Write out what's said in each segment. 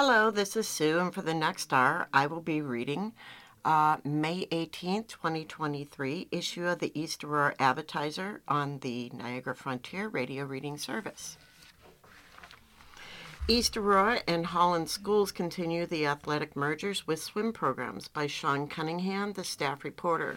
Hello, this is Sue, and for the next hour, I will be reading May 18, 2023, issue of the East Aurora Advertiser on the Niagara Frontier Radio Reading Service. East Aurora and Holland Schools continue the athletic mergers with swim programs by Sean Cunningham, the staff reporter.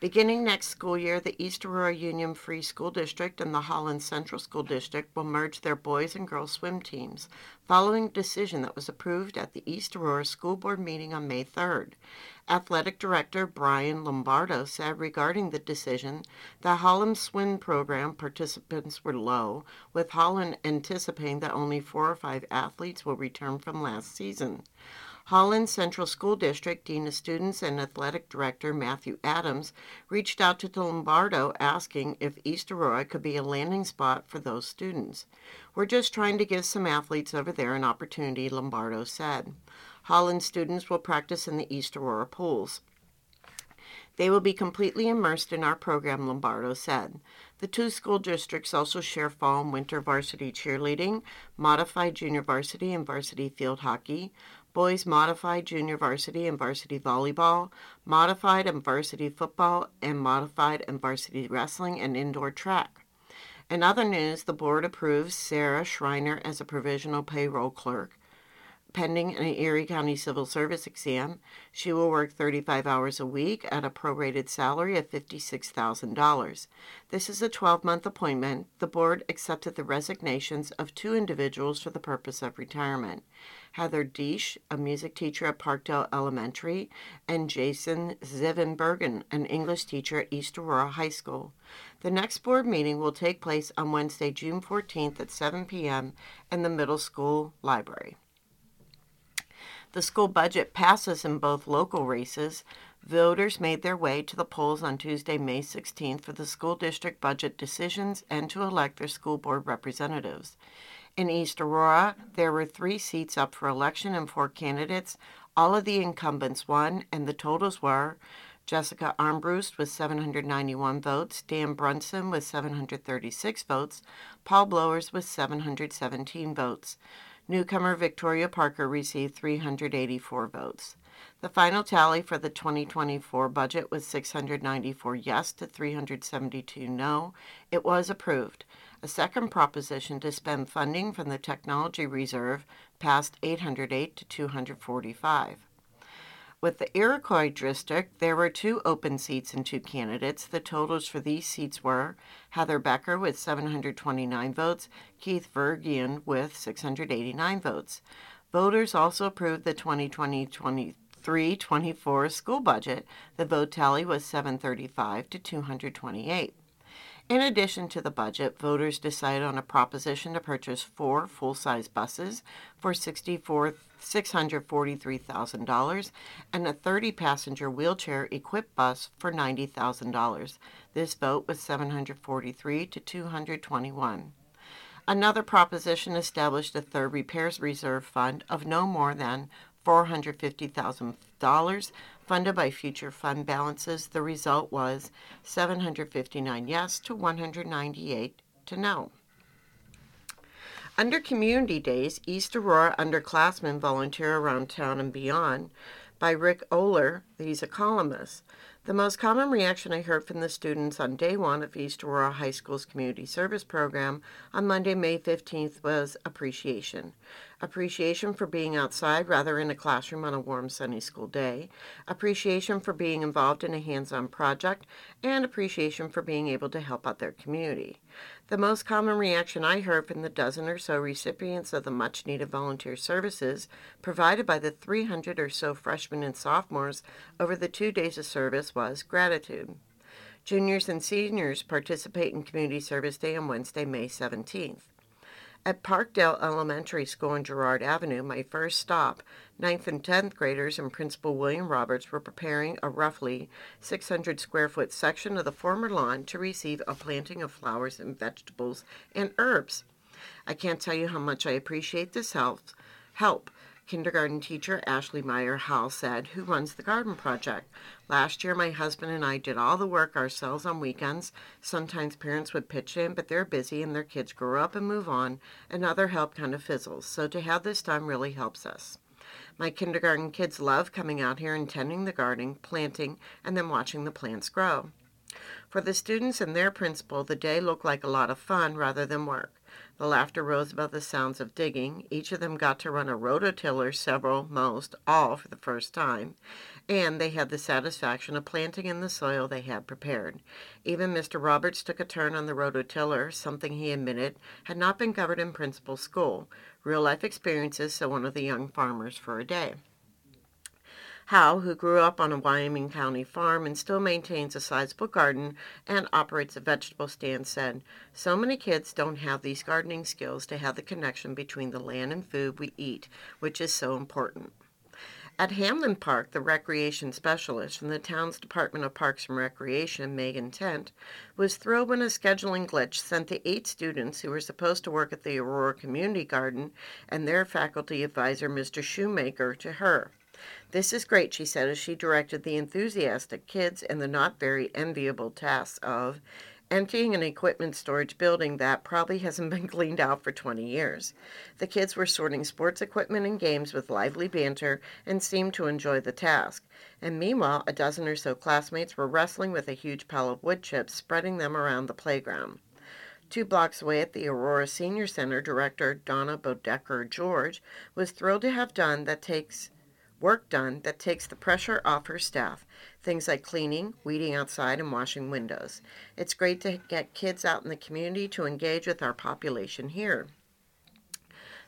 Beginning next school year, the East Aurora Union Free School District and the Holland Central School District will merge their boys and girls swim teams, following a decision that was approved at the East Aurora School Board meeting on May 3rd. Athletic Director Brian Lombardo said regarding the decision that Holland swim program participants were low, with Holland anticipating that only 4 or 5 athletes will return from last season. Holland Central School District Dean of Students and Athletic Director Matthew Adams reached out to Lombardo asking if East Aurora could be a landing spot for those students. "We're just trying to give some athletes over there an opportunity," Lombardo said. Holland students will practice in the East Aurora pools. "They will be completely immersed in our program," Lombardo said. The two school districts also share fall and winter varsity cheerleading, modified junior varsity and varsity field hockey, boys modified junior varsity and varsity volleyball, modified and varsity football, and modified and varsity wrestling and indoor track. In other news, the board approves Sarah Schreiner as a provisional payroll clerk. Pending an Erie County Civil Service exam, she will work 35 hours a week at a prorated salary of $56,000. This is a 12-month appointment. The board accepted the resignations of 2 individuals for the purpose of retirement: Heather Deesch, a music teacher at Parkdale Elementary, and Jason Zivenbergen, an English teacher at East Aurora High School. The next board meeting will take place on Wednesday, June 14th at 7 p.m. in the middle school library. The school budget passes in both local races. Voters made their way to the polls on Tuesday, May 16th for the school district budget decisions and to elect their school board representatives. In East Aurora, there were 3 seats up for election and 4 candidates. All of the incumbents won, and the totals were Jessica Armbrust with 791 votes, Dan Brunson with 736 votes, Paul Blowers with 717 votes. Newcomer Victoria Parker received 384 votes. The final tally for the 2024 budget was 694 yes to 372 no. It was approved. A second proposition to spend funding from the Technology Reserve passed 808 to 245. With the Iroquois District, there were 2 open seats and 2 candidates. The totals for these seats were Heather Becker with 729 votes, Keith Vergian with 689 votes. Voters also approved the 2023-24 school budget. The vote tally was 735 to 228. In addition to the budget, voters decided on a proposition to purchase 4 full-size buses for $643,000 and a 30-passenger wheelchair-equipped bus for $90,000. This vote was 743 to 221. Another proposition established a third repairs reserve fund of no more than $450,000 funded by future fund balances. The result was 759 yes to 198 to no. Under Community Days, East Aurora underclassmen volunteer around town and beyond by Rick Oler. He's a columnist. The most common reaction I heard from the students on day 1 of East Aurora High School's community service program on Monday, May 15th was appreciation. Appreciation for being outside rather in a classroom on a warm sunny school day, appreciation for being involved in a hands-on project, and appreciation for being able to help out their community. The most common reaction I heard from the dozen or so recipients of the much-needed volunteer services provided by the 300 or so freshmen and sophomores over the 2 days of service was gratitude. Juniors and seniors participate in Community Service Day on Wednesday, May 17th. At Parkdale Elementary School on Girard Avenue, my first stop, 9th and 10th graders and Principal William Roberts were preparing a roughly 600-square-foot section of the former lawn to receive a planting of flowers and vegetables and herbs. I can't tell you how much I appreciate this help. kindergarten teacher Ashley Meyer-Hall said, who runs the garden project. Last year, my husband and I did all the work ourselves on weekends. Sometimes parents would pitch in, but they're busy and their kids grow up and move on, and other help kind of fizzles. So to have this time really helps us. My kindergarten kids love coming out here and tending the garden, planting, and then watching the plants grow. For the students and their principal, the day looked like a lot of fun rather than work. The laughter rose above the sounds of digging. Each of them got to run a rototiller, several, most, all for the first time, and they had the satisfaction of planting in the soil they had prepared. Even Mr. Roberts took a turn on the rototiller, something he admitted had not been covered in principal school. Real-life experiences, so one of the young farmers for a day. Howe, who grew up on a Wyoming County farm and still maintains a sizable garden and operates a vegetable stand, said, so many kids don't have these gardening skills to have the connection between the land and food we eat, which is so important. At Hamlin Park, the recreation specialist from the town's Department of Parks and Recreation, Megan Tent, was thrilled when a scheduling glitch sent the 8 students who were supposed to work at the Aurora Community Garden and their faculty advisor, Mr. Shoemaker, to her. This is great, she said, as she directed the enthusiastic kids in the not very enviable task of emptying an equipment storage building that probably hasn't been cleaned out for 20 years. The kids were sorting sports equipment and games with lively banter and seemed to enjoy the task. And meanwhile, a dozen or so classmates were wrestling with a huge pile of wood chips, spreading them around the playground. 2 blocks away at the Aurora Senior Center, director Donna Bodecker George was thrilled to have work done that takes the pressure off her staff, things like cleaning, weeding outside, and washing windows. It's great to get kids out in the community to engage with our population here.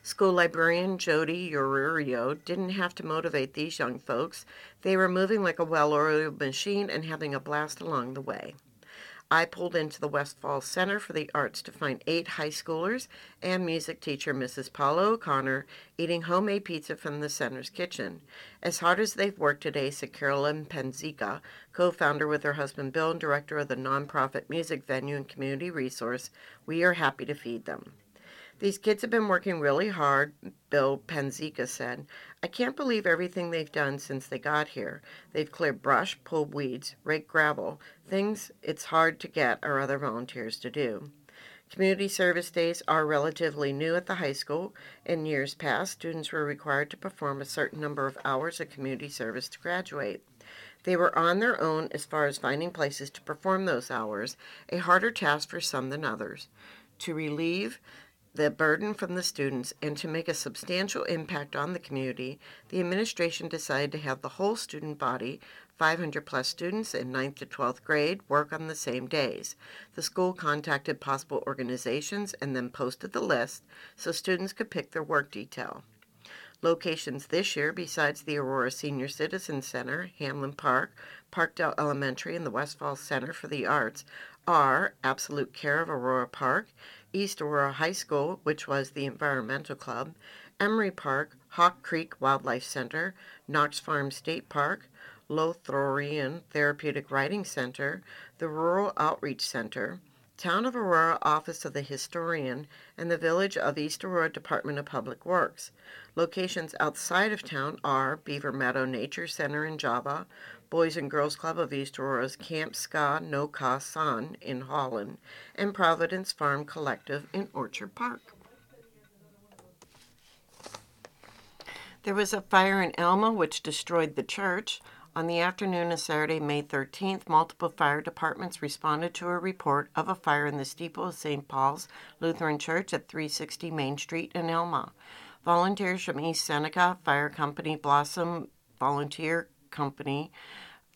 School librarian Jody Uririo didn't have to motivate these young folks. They were moving like a well-oiled machine and having a blast along the way. I pulled into the West Falls Center for the Arts to find 8 high schoolers and music teacher Mrs. Paula O'Connor eating homemade pizza from the center's kitchen. As hard as they've worked today, said Carolyn Penzica, co-founder with her husband Bill and director of the nonprofit music venue and community resource, we are happy to feed them. These kids have been working really hard, Bill Penzica said. I can't believe everything they've done since they got here. They've cleared brush, pulled weeds, raked gravel, things it's hard to get our other volunteers to do. Community service days are relatively new at the high school. In years past, students were required to perform a certain number of hours of community service to graduate. They were on their own as far as finding places to perform those hours, a harder task for some than others. To relieve the burden from the students, and to make a substantial impact on the community, the administration decided to have the whole student body, 500-plus students in 9th to 12th grade, work on the same days. The school contacted possible organizations and then posted the list so students could pick their work detail. Locations this year, besides the Aurora Senior Citizen Center, Hamlin Park, Parkdale Elementary, and the West Falls Center for the Arts, are Absolute Care of Aurora Park, East Aurora High School, which was the Environmental Club, Emery Park, Hawk Creek Wildlife Center, Knox Farm State Park, Lothlorien Therapeutic Writing Center, the Rural Outreach Center, Town of Aurora Office of the Historian, and the Village of East Aurora Department of Public Works. Locations outside of town are Beaver Meadow Nature Center in Java, Boys and Girls Club of East Aurora's Camp Ska No Ka San in Holland, and Providence Farm Collective in Orchard Park. There was a fire in Elma which destroyed the church. On the afternoon of Saturday, May 13th, multiple fire departments responded to a report of a fire in the steeple of St. Paul's Lutheran Church at 360 Main Street in Elma. Volunteers from East Seneca Fire Company, Blossom Volunteer Company,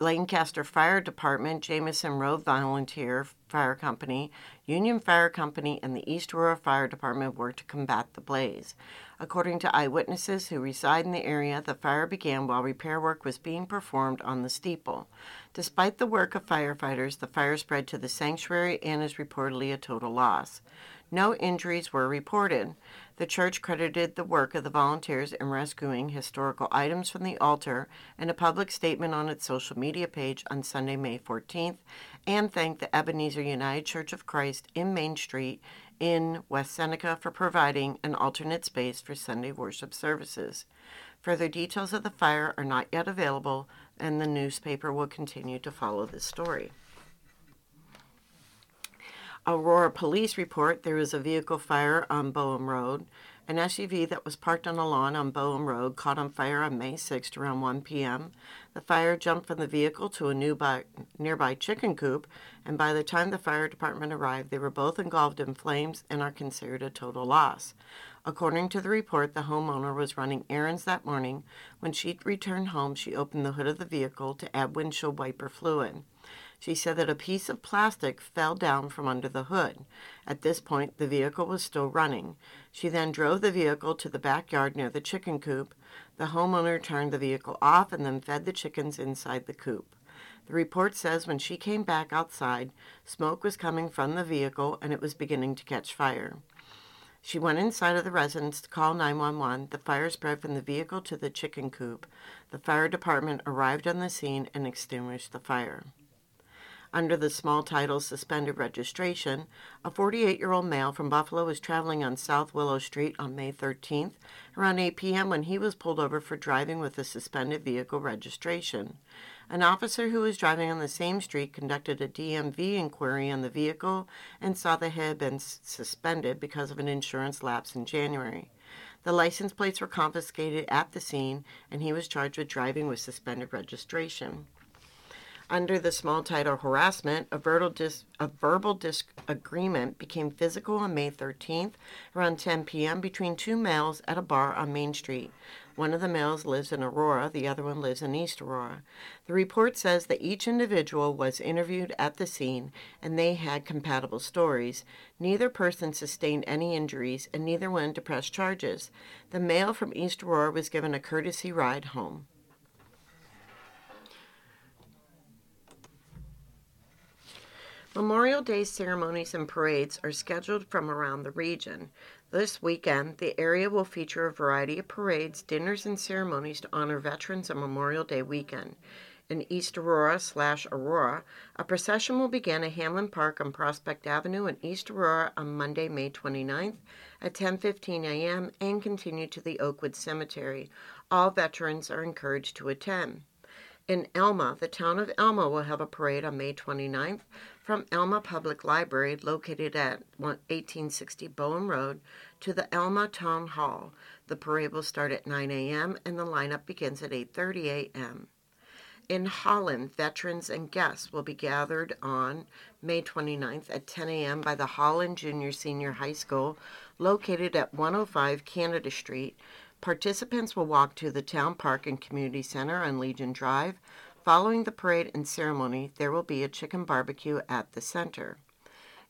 Lancaster Fire Department, Jamison Road Volunteer Fire Company, Union Fire Company, and the East Aurora Fire Department worked to combat the blaze. According to eyewitnesses who reside in the area, the fire began while repair work was being performed on the steeple. Despite the work of firefighters, the fire spread to the sanctuary and is reportedly a total loss. No injuries were reported. The church credited the work of the volunteers in rescuing historical items from the altar in a public statement on its social media page on Sunday, May 14th, and thank the Ebenezer United Church of Christ in Main Street in West Seneca for providing an alternate space for Sunday worship services. Further details of the fire are not yet available, and the newspaper will continue to follow this story. Aurora police report there was a vehicle fire on Boehm Road. An SUV that was parked on a lawn on Boehm Road caught on fire on May 6th around 1 p.m. The fire jumped from the vehicle to a nearby chicken coop, and by the time the fire department arrived, they were both engulfed in flames and are considered a total loss. According to the report, the homeowner was running errands that morning. When she returned home, she opened the hood of the vehicle to add windshield wiper fluid. She said that a piece of plastic fell down from under the hood. At this point, the vehicle was still running. She then drove the vehicle to the backyard near the chicken coop. The homeowner turned the vehicle off and then fed the chickens inside the coop. The report says when she came back outside, smoke was coming from the vehicle and it was beginning to catch fire. She went inside of the residence to call 911. The fire spread from the vehicle to the chicken coop. The fire department arrived on the scene and extinguished the fire. Under the small title Suspended Registration, a 48-year-old male from Buffalo was traveling on South Willow Street on May 13th around 8 p.m. when he was pulled over for driving with a suspended vehicle registration. An officer who was driving on the same street conducted a DMV inquiry on the vehicle and saw that it had been suspended because of an insurance lapse in January. The license plates were confiscated at the scene, and he was charged with driving with suspended registration. Under the small title Harassment, a verbal disagreement became physical on May 13th around 10 p.m. between two males at a bar on Main Street. One of the males lives in Aurora, the other one lives in East Aurora. The report says that each individual was interviewed at the scene and they had compatible stories. Neither person sustained any injuries and neither one to press charges. The male from East Aurora was given a courtesy ride home. Memorial Day ceremonies and parades are scheduled from around the region. This weekend, the area will feature a variety of parades, dinners, and ceremonies to honor veterans on Memorial Day weekend. In East Aurora/Aurora, a procession will begin at Hamlin Park on Prospect Avenue in East Aurora on Monday, May 29th at 10:15 a.m. and continue to the Oakwood Cemetery. All veterans are encouraged to attend. In Elma, the town of Elma will have a parade on May 29th from Elma Public Library, located at 1860 Boehm Road, to the Elma Town Hall. The parade will start at 9 a.m. and the lineup begins at 8:30 a.m. In Holland, veterans and guests will be gathered on May 29th at 10 a.m. by the Holland Junior Senior High School, located at 105 Canada Street. Participants will walk to the Town Park and Community Center on Legion Drive. Following the parade and ceremony, there will be a chicken barbecue at the center.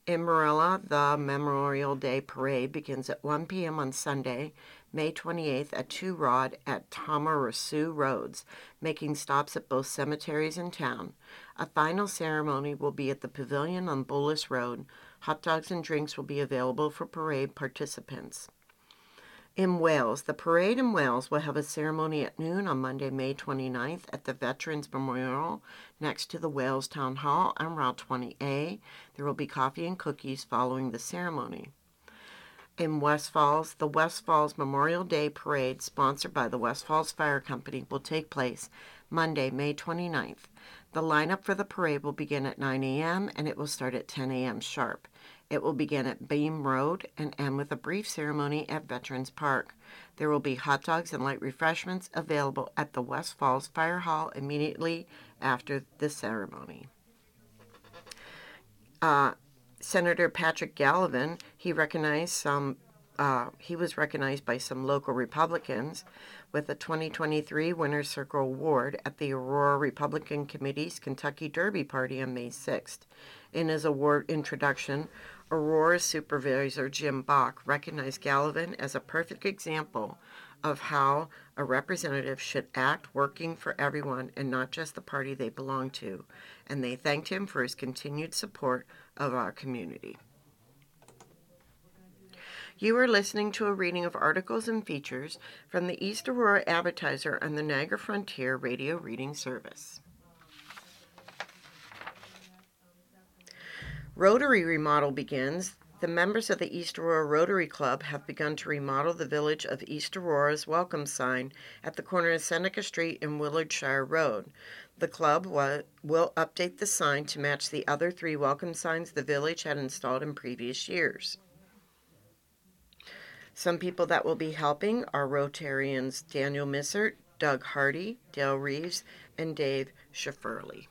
In Marilla, the Memorial Day Parade begins at 1 p.m. on Sunday, May 28th at 2 Rod at Tomarasu Roads, making stops at both cemeteries in town. A final ceremony will be at the Pavilion on Bullis Road. Hot dogs and drinks will be available for parade participants. In Wales, the parade in Wales will have a ceremony at noon on Monday, May 29th at the Veterans Memorial next to the Wales Town Hall on Route 20A. There will be coffee and cookies following the ceremony. In West Falls, the West Falls Memorial Day Parade, sponsored by the West Falls Fire Company, will take place Monday, May 29th. The lineup for the parade will begin at 9 a.m. and it will start at 10 a.m. sharp. It will begin at Beam Road and end with a brief ceremony at Veterans Park. There will be hot dogs and light refreshments available at the West Falls Fire Hall immediately after the ceremony. Senator Patrick Gallivan, he was recognized by some local Republicans with a 2023 Winner's Circle Award at the Aurora Republican Committee's Kentucky Derby Party on May 6th. In his award introduction, Aurora Supervisor Jim Bach recognized Gallivan as a perfect example of how a representative should act, working for everyone and not just the party they belong to, and they thanked him for his continued support of our community. You are listening to a reading of articles and features from the East Aurora Advertiser and the Niagara Frontier Radio Reading Service. Rotary remodel begins. The members of the East Aurora Rotary Club have begun to remodel the village of East Aurora's welcome sign at the corner of Seneca Street and Willardshire Road. The club will update the sign to match the other three welcome signs the village had installed in previous years. Some people that will be helping are Rotarians Daniel Missert, Doug Hardy, Dale Reeves, and Dave Schaeferle.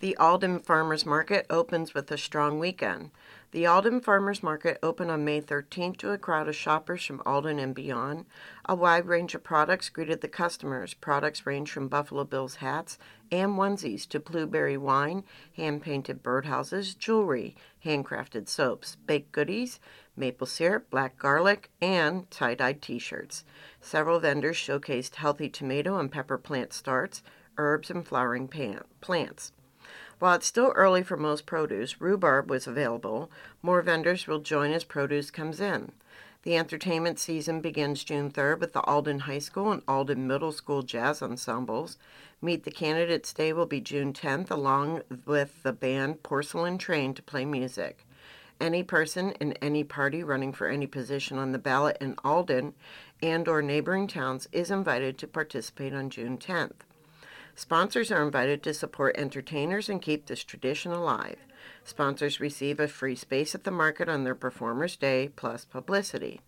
The Alden Farmers Market opens with a strong weekend. The Alden Farmers Market opened on May 13th to a crowd of shoppers from Alden and beyond. A wide range of products greeted the customers. Products range from Buffalo Bills hats and onesies to blueberry wine, hand-painted birdhouses, jewelry, handcrafted soaps, baked goodies, maple syrup, black garlic, and tie-dyed T-shirts. Several vendors showcased healthy tomato and pepper plant starts, herbs, and flowering plants. While it's still early for most produce, rhubarb was available. More vendors will join as produce comes in. The entertainment season begins June 3rd with the Alden High School and Alden Middle School jazz ensembles. Meet the Candidates Day will be June 10th, along with the band Porcelain Train to play music. Any person in any party running for any position on the ballot in Alden and or neighboring towns is invited to participate on June 10th. Sponsors are invited to support entertainers and keep this tradition alive. Sponsors receive a free space at the market on their performer's day, plus publicity.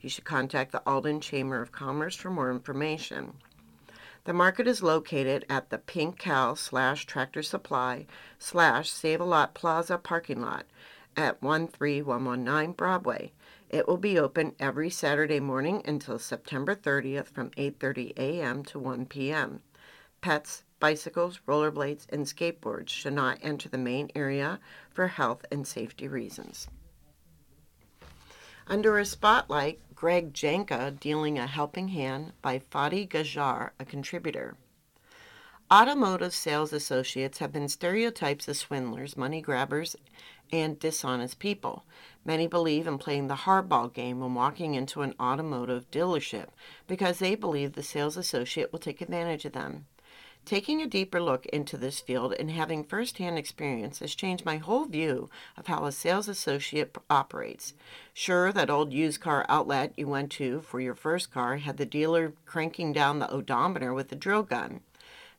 You should contact the Alden Chamber of Commerce for more information. The market is located at the Pink Cow / Tractor Supply / Save-A-Lot Plaza parking lot at 13119 Broadway. It will be open every Saturday morning until September 30th from 8:30 a.m. to 1 p.m. Pets, bicycles, rollerblades, and skateboards should not enter the main area for health and safety reasons. Under a spotlight, Greg Jenka dealing a helping hand by Fadi Gajar, a contributor. Automotive sales associates have been stereotypes as swindlers, money grabbers, and dishonest people. Many believe in playing the hardball game when walking into an automotive dealership because they believe the sales associate will take advantage of them. Taking a deeper look into this field and having first-hand experience has changed my whole view of how a sales associate operates. Sure, that old used car outlet you went to for your first car had the dealer cranking down the odometer with a drill gun.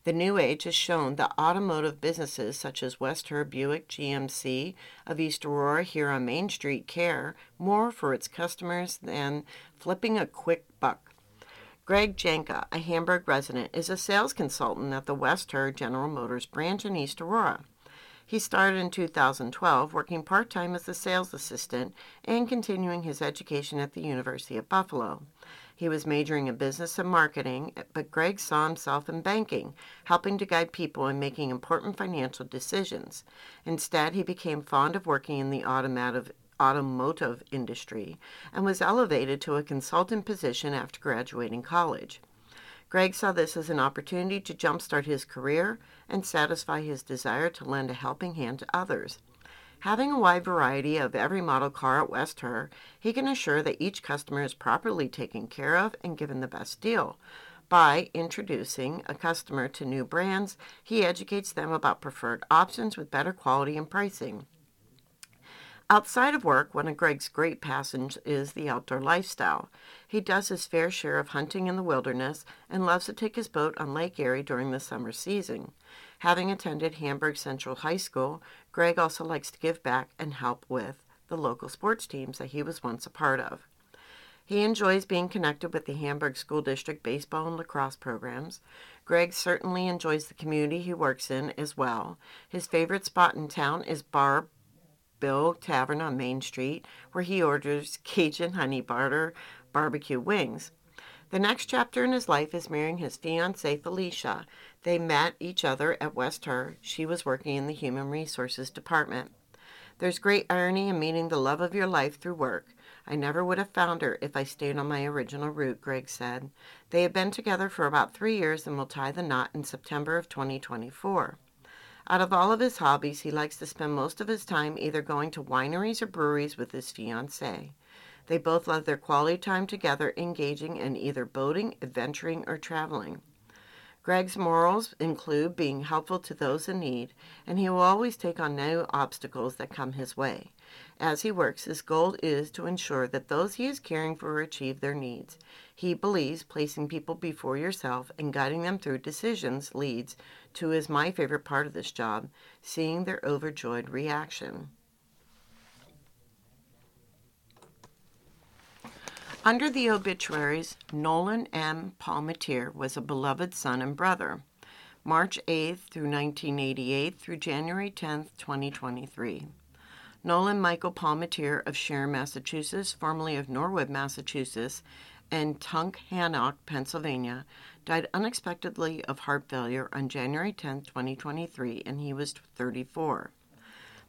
The new age has shown that automotive businesses such as West Herr Buick GMC of East Aurora here on Main Street care more for its customers than flipping a quick buck. Greg Jenka, a Hamburg resident, is a sales consultant at the West Herr General Motors branch in East Aurora. He started in 2012, working part-time as a sales assistant and continuing his education at the University of Buffalo. He was majoring in business and marketing, but Greg saw himself in banking, helping to guide people in making important financial decisions. Instead, he became fond of working in the automotive industry and was elevated to a consultant position after graduating college. Greg saw this as an opportunity to jumpstart his career and satisfy his desire to lend a helping hand to others. Having a wide variety of every model car at West Herr, he can assure that each customer is properly taken care of and given the best deal. By introducing a customer to new brands, he educates them about preferred options with better quality and pricing. Outside of work, one of Greg's great passions is the outdoor lifestyle. He does his fair share of hunting in the wilderness and loves to take his boat on Lake Erie during the summer season. Having attended Hamburg Central High School, Greg also likes to give back and help with the local sports teams that he was once a part of. He enjoys being connected with the Hamburg School District baseball and lacrosse programs. Greg certainly enjoys the community he works in as well. His favorite spot in town is Bar Bill Tavern on Main Street, where he orders Cajun honey butter barbecue wings. The next chapter in his life is marrying his fiancée, Felicia. They met each other at West Herr. She was working in the Human Resources Department. There's great irony in meeting the love of your life through work. I never would have found her if I stayed on my original route, Greg said. They have been together for about 3 years and will tie the knot in September of 2024. Out of all of his hobbies, he likes to spend most of his time either going to wineries or breweries with his fiancée. They both love their quality time together, engaging in either boating, adventuring, or traveling. Greg's morals include being helpful to those in need, and he will always take on new obstacles that come his way. As he works, his goal is to ensure that those he is caring for achieve their needs. He believes placing people before yourself and guiding them through decisions leads to is my favorite part of this job, seeing their overjoyed reaction. Under the obituaries, Nolan M. Palmateer was a beloved son and brother. March 8th through 1988 through January 10th, 2023. Nolan Michael Palmateer of Sharon, Massachusetts, formerly of Norwood, Massachusetts, and Tunkhannock, Pennsylvania, died unexpectedly of heart failure on January 10, 2023, and he was 34.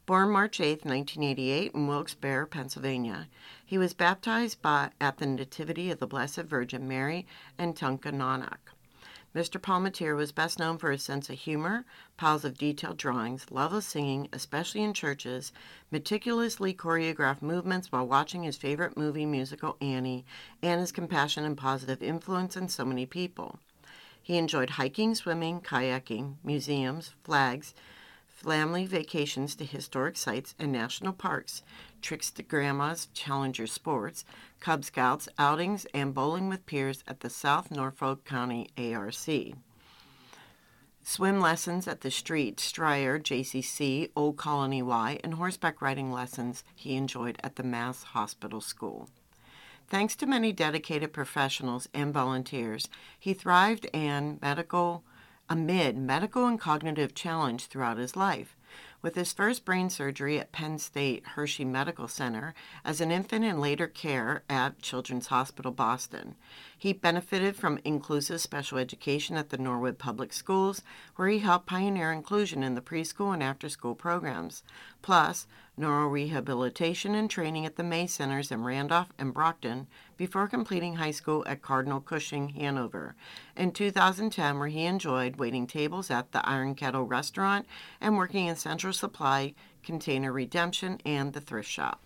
Born March 8, 1988, in Wilkes-Barre, Pennsylvania. He was baptized at the Nativity of the Blessed Virgin Mary in Tunkhannock. Mr. Palmateer was best known for his sense of humor, piles of detailed drawings, love of singing, especially in churches, meticulously choreographed movements while watching his favorite movie musical, Annie, and his compassion and positive influence on so many people. He enjoyed hiking, swimming, kayaking, museums, flags, family vacations to historic sites and national parks, tricks to grandma's challenger sports, Cub Scouts, outings, and bowling with peers at the South Norfolk County ARC. Swim lessons at the Street, Stryer, JCC, Old Colony Y, and horseback riding lessons he enjoyed at the Mass Hospital School. Thanks to many dedicated professionals and volunteers, he thrived in medical and cognitive challenge throughout his life. With his first brain surgery at Penn State Hershey Medical Center as an infant and later care at Children's Hospital Boston. He benefited from inclusive special education at the Norwood Public Schools, where he helped pioneer inclusion in the preschool and after-school programs, plus neural rehabilitation and training at the May Centers in Randolph and Brockton before completing high school at Cardinal Cushing, Hanover, in 2010, where he enjoyed waiting tables at the Iron Kettle Restaurant and working in Central Supply, Container Redemption, and the Thrift Shop.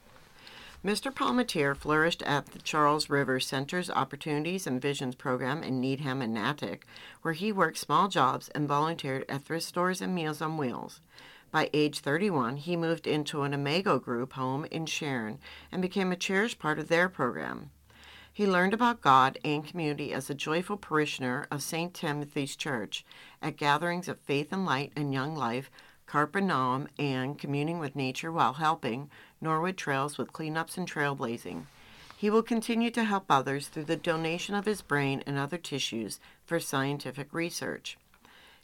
Mr. Palmateer flourished at the Charles River Center's Opportunities and Visions program in Needham and Natick, where he worked small jobs and volunteered at thrift stores and Meals on Wheels. By age 31, he moved into an Imago group home in Sharon and became a cherished part of their program. He learned about God and community as a joyful parishioner of St. Timothy's Church at gatherings of Faith and Light and Young Life, Carpe Noem, and communing with nature while helping Norwood Trails with cleanups and trailblazing. He will continue to help others through the donation of his brain and other tissues for scientific research.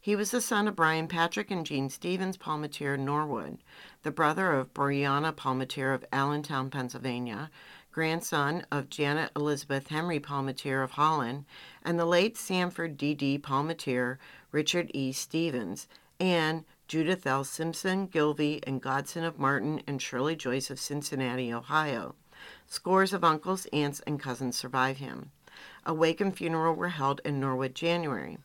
He was the son of Brian Patrick and Jean Stevens Palmateer Norwood, the brother of Brianna Palmateer of Allentown, Pennsylvania, grandson of Janet Elizabeth Henry Palmateer of Holland, and the late Sanford D.D. Palmateer, Richard E. Stevens, and Judith L. Simpson, Gilvey, and Godson of Martin, and Shirley Joyce of Cincinnati, Ohio. Scores of uncles, aunts, and cousins survive him. A wake and funeral were held in Norwood, January.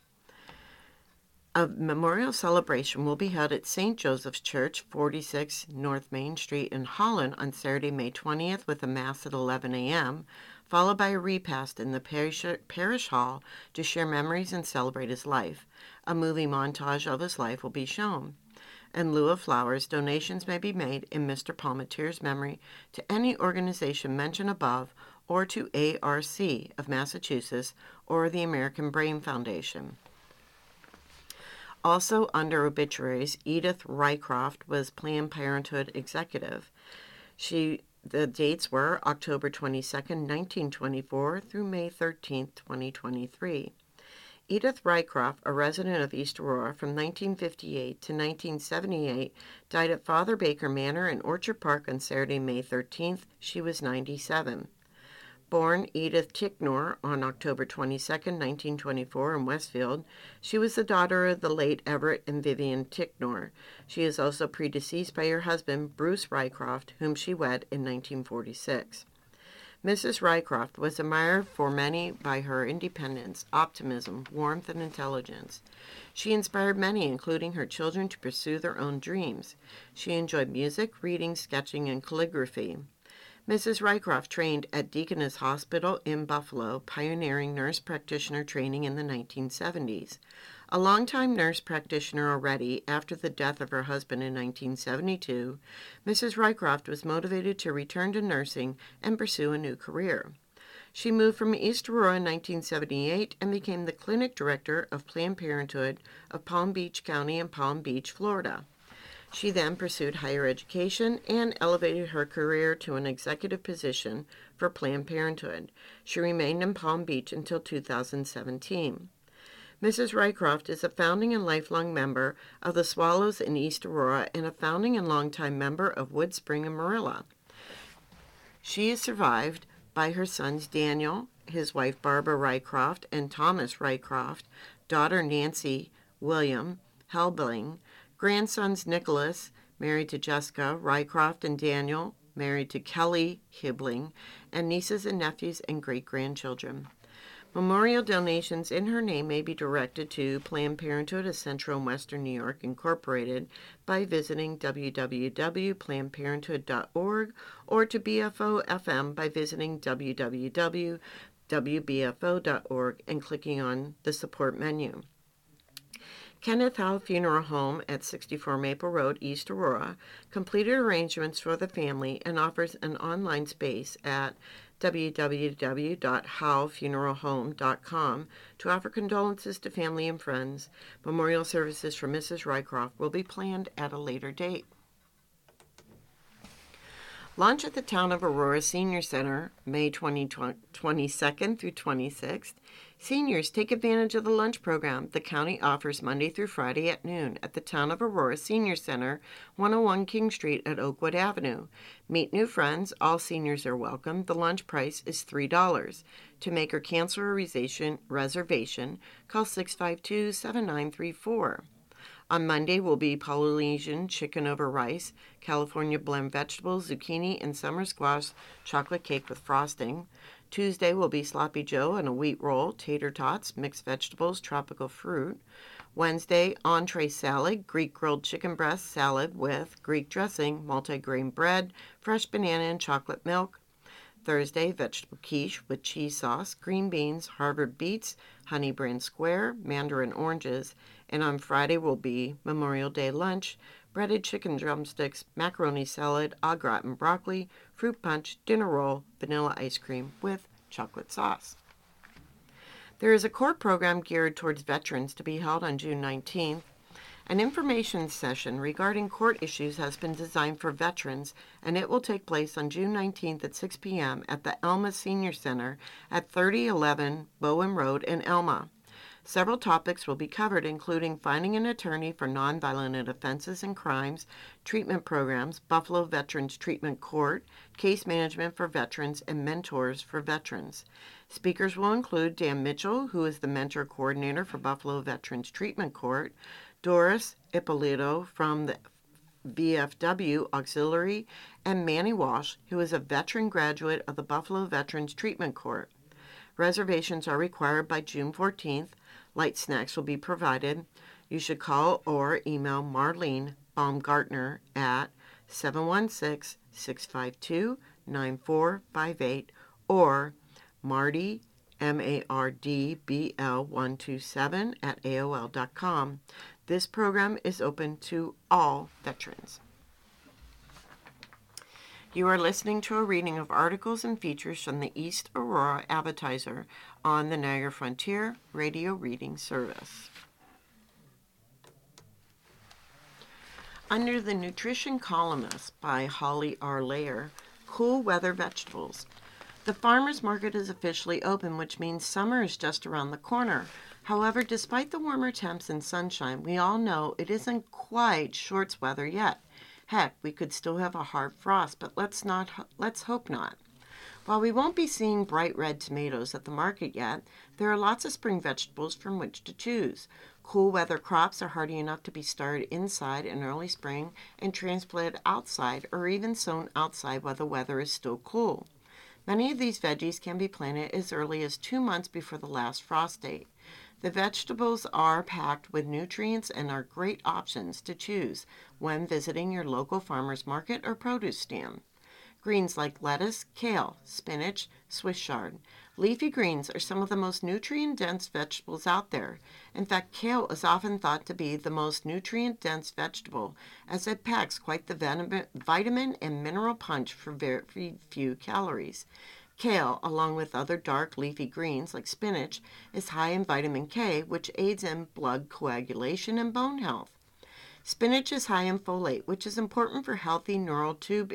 A memorial celebration will be held at St. Joseph's Church, 46 North Main Street in Holland on Saturday, May 20th, with a Mass at 11 a.m., followed by a repast in the parish hall to share memories and celebrate his life. A movie montage of his life will be shown. In lieu of flowers, donations may be made in Mr. Palmateer's memory to any organization mentioned above or to ARC of Massachusetts or the American Brain Foundation. Also under obituaries, Edith Rycroft was Planned Parenthood executive. The dates were October 22, 1924 through May 13, 2023. Edith Rycroft, a resident of East Aurora from 1958 to 1978, died at Father Baker Manor in Orchard Park on Saturday, May 13th. She was 97. Born Edith Ticknor on October 22, 1924 in Westfield, she was the daughter of the late Everett and Vivian Ticknor. She is also predeceased by her husband, Bruce Rycroft, whom she wed in 1946. Mrs. Rycroft was admired for many by her independence, optimism, warmth, and intelligence. She inspired many, including her children, to pursue their own dreams. She enjoyed music, reading, sketching, and calligraphy. Mrs. Rycroft trained at Deaconess Hospital in Buffalo, pioneering nurse practitioner training in the 1970s. A longtime nurse practitioner already, after the death of her husband in 1972, Mrs. Rycroft was motivated to return to nursing and pursue a new career. She moved from East Aurora in 1978 and became the clinic director of Planned Parenthood of Palm Beach County in Palm Beach, Florida. She then pursued higher education and elevated her career to an executive position for Planned Parenthood. She remained in Palm Beach until 2017. Mrs. Rycroft is a founding and lifelong member of the Swallows in East Aurora and a founding and longtime member of Wood Spring and Marilla. She is survived by her sons Daniel, his wife Barbara Rycroft, and Thomas Rycroft, daughter Nancy, William, Helbling, grandsons Nicholas, married to Jessica Rycroft, and Daniel, married to Kelly Hibling, and nieces and nephews and great-grandchildren. Memorial donations in her name may be directed to Planned Parenthood of Central and Western New York, Incorporated by visiting www.plannedparenthood.org or to BFO-FM by visiting www.wbfo.org and clicking on the support menu. Kenneth Howe Funeral Home at 64 Maple Road, East Aurora, completed arrangements for the family and offers an online space at www.howfuneralhome.com to offer condolences to family and friends. Memorial services for Mrs. Rycroft will be planned at a later date. Launch at the Town of Aurora Senior Center, May 22nd through 26th. Seniors, take advantage of the lunch program the county offers Monday through Friday at noon at the Town of Aurora Senior Center, 101 King Street at Oakwood Avenue. Meet new friends. All seniors are welcome. The lunch price is $3. To make or cancel a reservation, call 652-7934. On Monday will be Polynesian chicken over rice, California blend vegetables, zucchini, and summer squash chocolate cake with frosting. Tuesday will be sloppy joe and a wheat roll, tater tots, mixed vegetables, tropical fruit. Wednesday, entree salad, Greek grilled chicken breast salad with Greek dressing, multigrain bread, fresh banana, and chocolate milk. Thursday, vegetable quiche with cheese sauce, green beans, Harvard beets, honey bran square, mandarin oranges. And on Friday will be Memorial Day lunch, breaded chicken drumsticks, macaroni salad, au gratin broccoli, fruit punch, dinner roll, vanilla ice cream with chocolate sauce. There is a core program geared towards veterans to be held on June 19th. An information session regarding court issues has been designed for veterans, and it will take place on June 19th at 6 p.m. at the Elma Senior Center at 3011 Bowen Road in Elma. Several topics will be covered, including finding an attorney for nonviolent offenses and crimes, treatment programs, Buffalo Veterans Treatment Court, case management for veterans, and mentors for veterans. Speakers will include Dan Mitchell, who is the mentor coordinator for Buffalo Veterans Treatment Court, Doris Ippolito from the VFW Auxiliary, and Manny Walsh, who is a veteran graduate of the Buffalo Veterans Treatment Court. Reservations are required by June 14th. Light snacks will be provided. You should call or email Marlene Baumgartner at 716-652-9458 or Marty, MARDBL127 at AOL.com. This program is open to all veterans. You are listening to a reading of articles and features from the East Aurora Advertiser on the Niagara Frontier Radio Reading Service. Under the Nutrition Columnist by Holly R. Lair, Cool Weather Vegetables. The farmer's market is officially open, which means summer is just around the corner. However, despite the warmer temps and sunshine, we all know it isn't quite shorts weather yet. Heck, we could still have a hard frost, but let's hope not. While we won't be seeing bright red tomatoes at the market yet, there are lots of spring vegetables from which to choose. Cool weather crops are hardy enough to be started inside in early spring and transplanted outside or even sown outside while the weather is still cool. Many of these veggies can be planted as early as 2 months before the last frost date. The vegetables are packed with nutrients and are great options to choose when visiting your local farmer's market or produce stand. Greens like lettuce, kale, spinach, Swiss chard. Leafy greens are some of the most nutrient-dense vegetables out there. In fact, kale is often thought to be the most nutrient-dense vegetable, as it packs quite the vitamin and mineral punch for very few calories. Kale, along with other dark leafy greens like spinach, is high in vitamin K, which aids in blood coagulation and bone health. Spinach is high in folate, which is important for healthy neural tube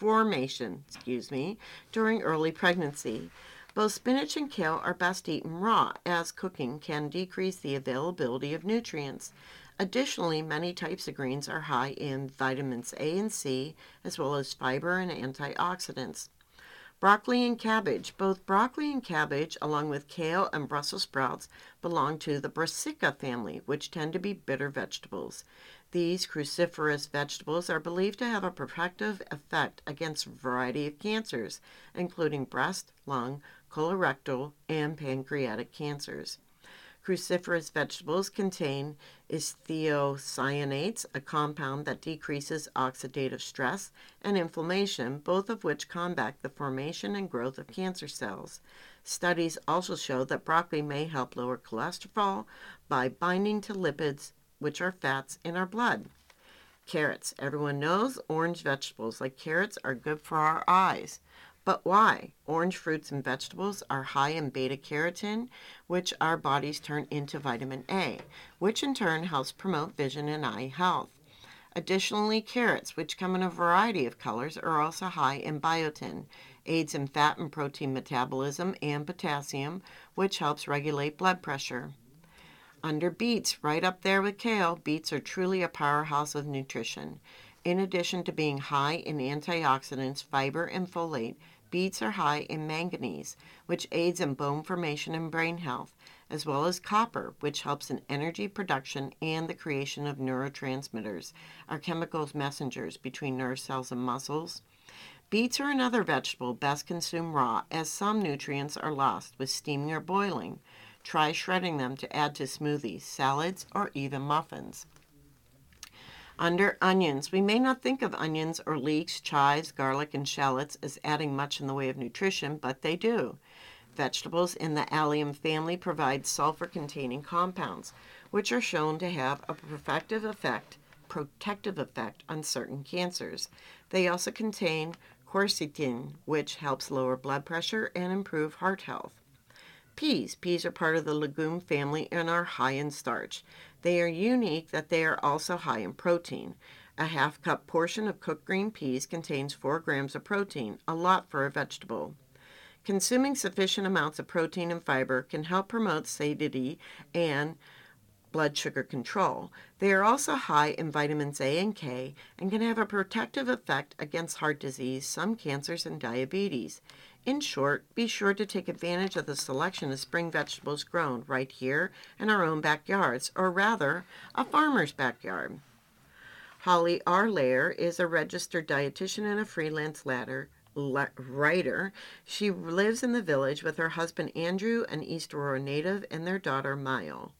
formation, during early pregnancy. Both spinach and kale are best eaten raw, as cooking can decrease the availability of nutrients. Additionally, many types of greens are high in vitamins A and C, as well as fiber and antioxidants. Broccoli and cabbage. Both broccoli and cabbage, along with kale and Brussels sprouts, belong to the Brassica family, which tend to be bitter vegetables. These cruciferous vegetables are believed to have a protective effect against a variety of cancers, including breast, lung, colorectal, and pancreatic cancers. Cruciferous vegetables contain isothiocyanates, a compound that decreases oxidative stress and inflammation, both of which combat the formation and growth of cancer cells. Studies also show that broccoli may help lower cholesterol by binding to lipids, which are fats in our blood. Carrots. Everyone knows orange vegetables like carrots are good for our eyes. But why? Orange fruits and vegetables are high in beta-carotene, which our bodies turn into vitamin A, which in turn helps promote vision and eye health. Additionally, carrots, which come in a variety of colors, are also high in biotin, aids in fat and protein metabolism, and potassium, which helps regulate blood pressure. Under beets, right up there with kale, beets are truly a powerhouse of nutrition. In addition to being high in antioxidants, fiber, and folate, beets are high in manganese, which aids in bone formation and brain health, as well as copper, which helps in energy production and the creation of neurotransmitters, our chemical messengers between nerve cells and muscles. Beets are another vegetable best consumed raw, as some nutrients are lost with steaming or boiling. Try shredding them to add to smoothies, salads, or even muffins. Under onions, we may not think of onions or leeks, chives, garlic, and shallots as adding much in the way of nutrition, but they do. Vegetables in the allium family provide sulfur-containing compounds, which are shown to have a protective effect on certain cancers. They also contain quercetin, which helps lower blood pressure and improve heart health. Peas. Peas are part of the legume family and are high in starch. They are unique that they are also high in protein. A half-cup portion of cooked green peas contains 4 grams of protein, a lot for a vegetable. Consuming sufficient amounts of protein and fiber can help promote satiety and blood sugar control. They are also high in vitamins A and K and can have a protective effect against heart disease, some cancers, and diabetes. In short, be sure to take advantage of the selection of spring vegetables grown right here in our own backyards, or rather, a farmer's backyard. Holly R. Lair is a registered dietitian and a freelance writer. She lives in the village with her husband Andrew, an East Aurora native, and their daughter Mile.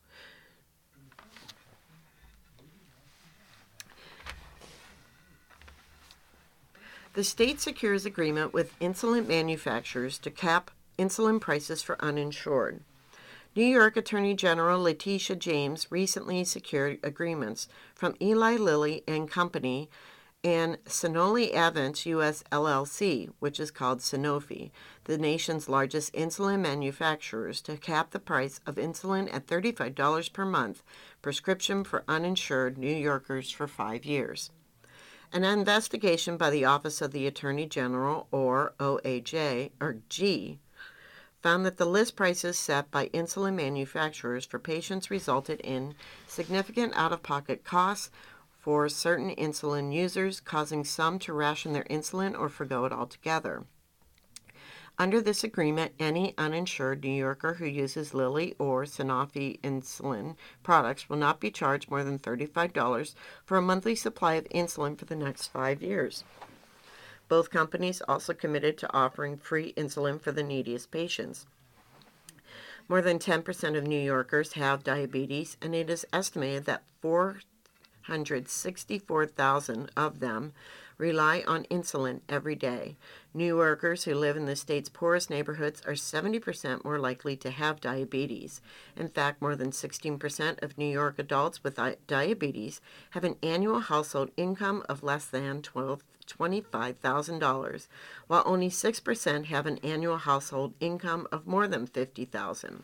The state secures agreement with insulin manufacturers to cap insulin prices for uninsured. New York Attorney General Letitia James recently secured agreements from Eli Lilly and Company and Sanofi-Aventis U.S. LLC, which is called Sanofi, the nation's largest insulin manufacturers, to cap the price of insulin at $35 per month, prescription for uninsured New Yorkers for 5 years. An investigation by the Office of the Attorney General, or OAJ, or G, found that the list prices set by insulin manufacturers for patients resulted in significant out-of-pocket costs for certain insulin users, causing some to ration their insulin or forgo it altogether. Under this agreement, any uninsured New Yorker who uses Lilly or Sanofi insulin products will not be charged more than $35 for a monthly supply of insulin for the next 5 years. Both companies also committed to offering free insulin for the neediest patients. More than 10% of New Yorkers have diabetes, and it is estimated that 464,000 of them rely on insulin every day. New Yorkers who live in the state's poorest neighborhoods are 70% more likely to have diabetes. In fact, more than 16% of New York adults with diabetes have an annual household income of less than $25,000, while only 6% have an annual household income of more than $50,000.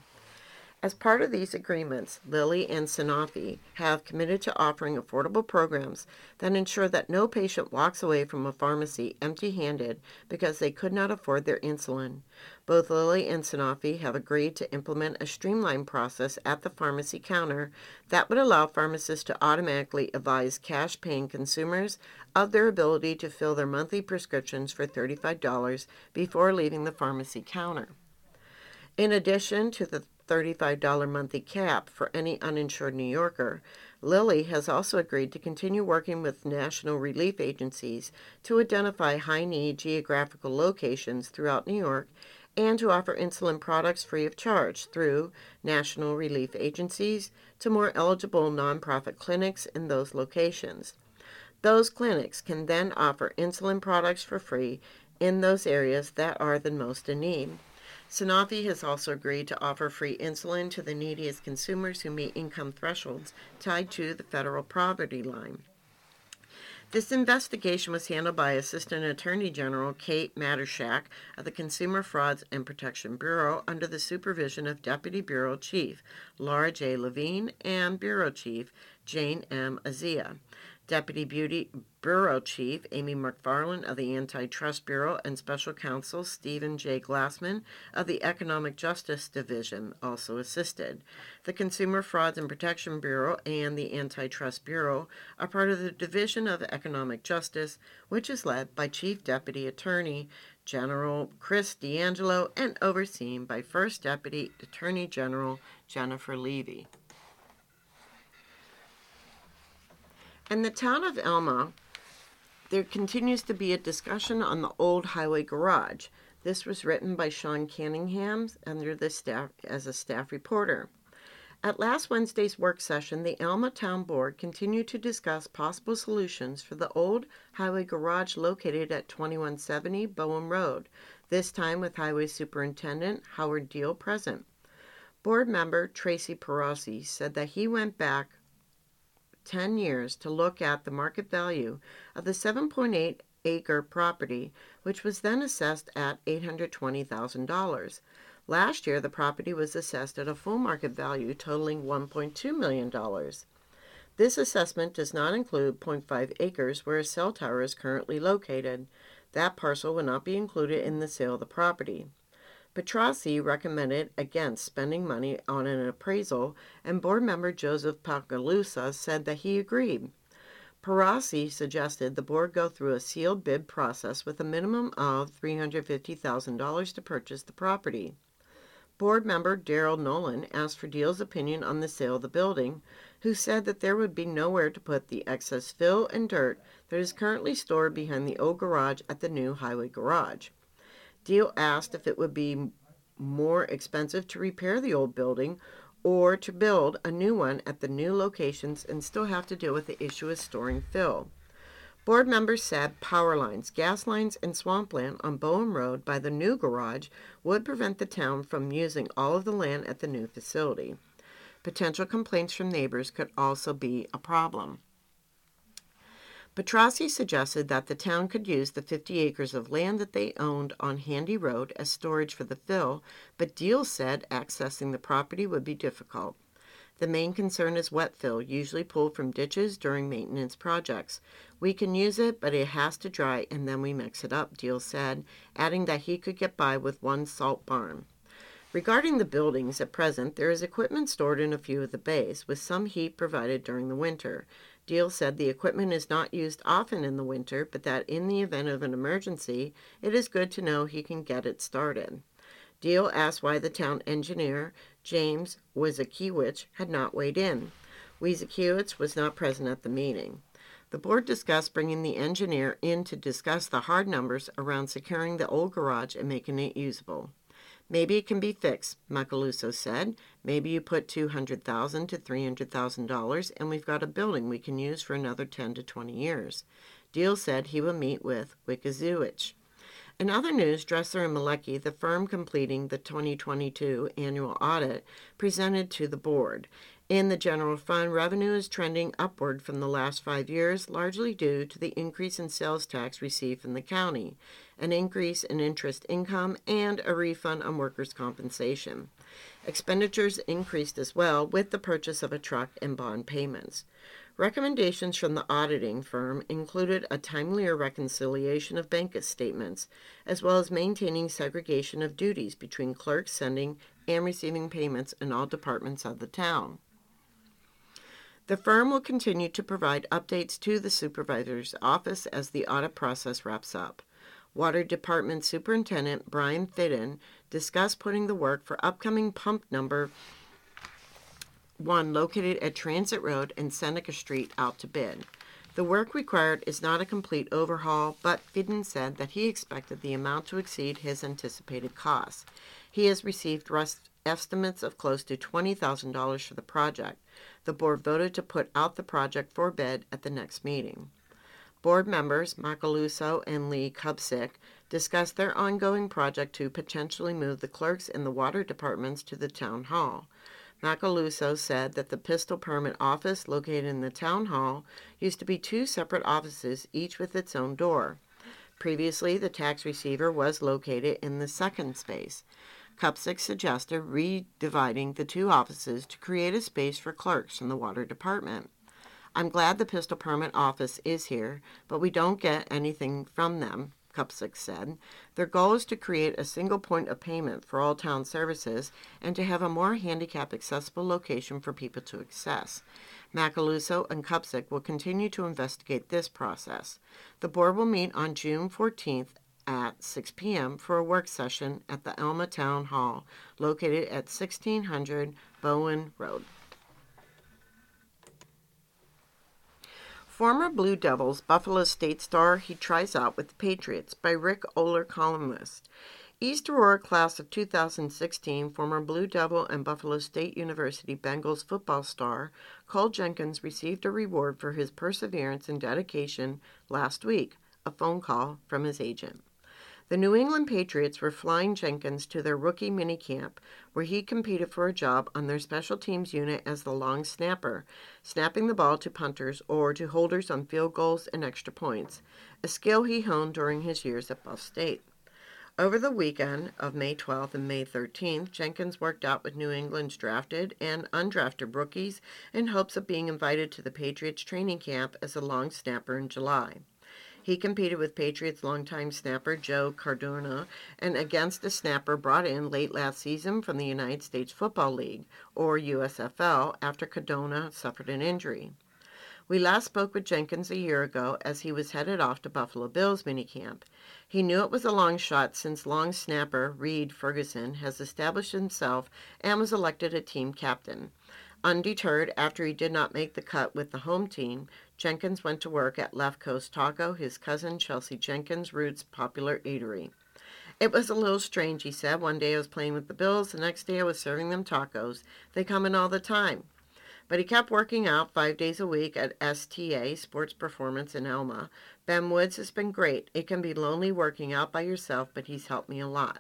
As part of these agreements, Lilly and Sanofi have committed to offering affordable programs that ensure that no patient walks away from a pharmacy empty-handed because they could not afford their insulin. Both Lilly and Sanofi have agreed to implement a streamlined process at the pharmacy counter that would allow pharmacists to automatically advise cash-paying consumers of their ability to fill their monthly prescriptions for $35 before leaving the pharmacy counter. In addition to the $35 monthly cap for any uninsured New Yorker, Lilly has also agreed to continue working with national relief agencies to identify high-need geographical locations throughout New York and to offer insulin products free of charge through national relief agencies to more eligible nonprofit clinics in those locations. Those clinics can then offer insulin products for free in those areas that are the most in need. Sanofi has also agreed to offer free insulin to the neediest consumers who meet income thresholds tied to the federal poverty line. This investigation was handled by Assistant Attorney General Kate Matushak of the Consumer Fraud and Protection Bureau under the supervision of Deputy Bureau Chief Laura J. Levine and Bureau Chief Jane M. Azia. Deputy Bureau Chief Amy McFarland of the Antitrust Bureau and Special Counsel Stephen J. Glassman of the Economic Justice Division also assisted. The Consumer Fraud and Protection Bureau and the Antitrust Bureau are part of the Division of Economic Justice, which is led by Chief Deputy Attorney General Chris D'Angelo and overseen by First Deputy Attorney General Jennifer Levy. In the town of Elma, there continues to be a discussion on the old highway garage. This was written by Sean Cunningham as a staff reporter. At last Wednesday's work session, the Elma Town Board continued to discuss possible solutions for the old highway garage located at 2170 Boehm Road, this time with Highway Superintendent Howard Deal present. Board member Tracy Perosi said that he went back 10 years to look at the market value of the 7.8 acre property, which was then assessed at $820,000. Last year, the property was assessed at a full market value totaling $1.2 million. This assessment does not include 0.5 acres where a cell tower is currently located. That parcel will not be included in the sale of the property. Petrosi recommended against spending money on an appraisal, and board member Joseph Pagalusa said that he agreed. Perosi suggested the board go through a sealed bid process with a minimum of $350,000 to purchase the property. Board member Daryl Nolan asked for Deal's opinion on the sale of the building, who said that there would be nowhere to put the excess fill and dirt that is currently stored behind the old garage at the new highway garage. Deal asked if it would be more expensive to repair the old building or to build a new one at the new locations and still have to deal with the issue of storing fill. Board members said power lines, gas lines, and swampland on Boehm Road by the new garage would prevent the town from using all of the land at the new facility. Potential complaints from neighbors could also be a problem. Petrosi suggested that the town could use the 50 acres of land that they owned on Handy Road as storage for the fill, but Deal said accessing the property would be difficult. The main concern is wet fill, usually pulled from ditches during maintenance projects. We can use it, but it has to dry and then we mix it up, Deal said, adding that he could get by with one salt barn. Regarding the buildings, at present, there is equipment stored in a few of the bays, with some heat provided during the winter. Deal said the equipment is not used often in the winter, but that in the event of an emergency, it is good to know he can get it started. Deal asked why the town engineer, James Wysikiewicz, had not weighed in. Wysikiewicz was not present at the meeting. The board discussed bringing the engineer in to discuss the hard numbers around securing the old garage and making it usable. Maybe it can be fixed, Macaluso said. Maybe you put $200,000 to $300,000 and we've got a building we can use for another 10 to 20 years. Deal said he will meet with Wickiewicz. In other news, Dresser & Malecki, the firm completing the 2022 annual audit, presented to the board. In the general fund, revenue is trending upward from the last 5 years, largely due to the increase in sales tax received from the county, an increase in interest income, and a refund on workers' compensation. Expenditures increased as well with the purchase of a truck and bond payments. Recommendations from the auditing firm included a timelier reconciliation of bank statements, as well as maintaining segregation of duties between clerks sending and receiving payments in all departments of the town. The firm will continue to provide updates to the supervisor's office as the audit process wraps up. Water Department Superintendent Brian Fitton discussed putting the work for upcoming pump number 1 located at Transit Road and Seneca Street out to bid. The work required is not a complete overhaul, but Fidden said that he expected the amount to exceed his anticipated costs. He has received estimates of close to $20,000 for the project. The board voted to put out the project for bid at the next meeting. Board members Macaluso and Lee Kubsick discussed their ongoing project to potentially move the clerks and the water departments to the town hall. Macaluso said that the pistol permit office located in the town hall used to be two separate offices, each with its own door. Previously, the tax receiver was located in the second space. Kupsick suggested redividing the two offices to create a space for clerks in the water department. I'm glad the pistol permit office is here, but we don't get anything from them, Kupsick said. Their goal is to create a single point of payment for all town services and to have a more handicap-accessible location for people to access. Macaluso and Kupsick will continue to investigate this process. The board will meet on June 14th at 6 p.m. for a work session at the Elma Town Hall, located at 1600 Bowen Road. Former Blue Devils Buffalo State star he tries out with the Patriots by Rick Oler, columnist. East Aurora class of 2016, former Blue Devil and Buffalo State University Bengals football star Cole Jenkins received a reward for his perseverance and dedication last week, a phone call from his agent. The New England Patriots were flying Jenkins to their rookie minicamp, where he competed for a job on their special teams unit as the long snapper, snapping the ball to punters or to holders on field goals and extra points, a skill he honed during his years at Buff State. Over the weekend of May 12th and May 13th, Jenkins worked out with New England's drafted and undrafted rookies in hopes of being invited to the Patriots training camp as a long snapper in July. He competed with Patriots longtime snapper Joe Cardona and against a snapper brought in late last season from the United States Football League, or USFL, after Cardona suffered an injury. We last spoke with Jenkins a year ago as he was headed off to Buffalo Bills minicamp. He knew it was a long shot since long snapper Reed Ferguson has established himself and was elected a team captain. Undeterred after he did not make the cut with the home team, Jenkins went to work at Left Coast Taco, his cousin Chelsea Jenkins' Root's popular eatery. It was a little strange, he said. One day I was playing with the Bills, the next day I was serving them tacos. They come in all the time. But he kept working out 5 days a week at STA, Sports Performance in Elma. Ben Woods has been great. It can be lonely working out by yourself, but he's helped me a lot.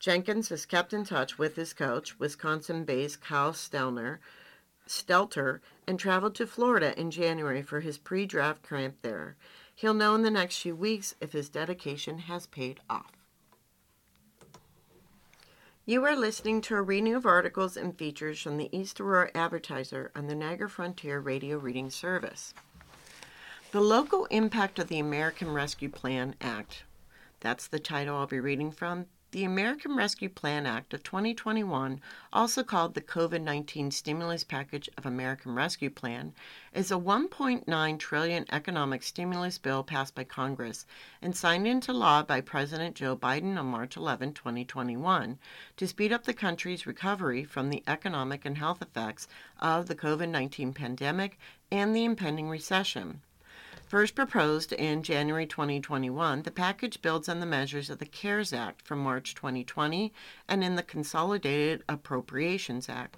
Jenkins has kept in touch with his coach, Wisconsin-based Kyle Stelter, and traveled to Florida in January for his pre-draft camp there. He'll know in the next few weeks if his dedication has paid off. You are listening to a reading of articles and features from the East Aurora Advertiser on the Niagara Frontier Radio Reading Service. The Local Impact of the American Rescue Plan Act. That's the title I'll be reading from. The American Rescue Plan Act of 2021, also called the COVID-19 Stimulus Package of American Rescue Plan, is a $1.9 trillion economic stimulus bill passed by Congress and signed into law by President Joe Biden on March 11, 2021, to speed up the country's recovery from the economic and health effects of the COVID-19 pandemic and the impending recession. First proposed in January 2021, the package builds on the measures of the CARES Act from March 2020 and in the Consolidated Appropriations Act.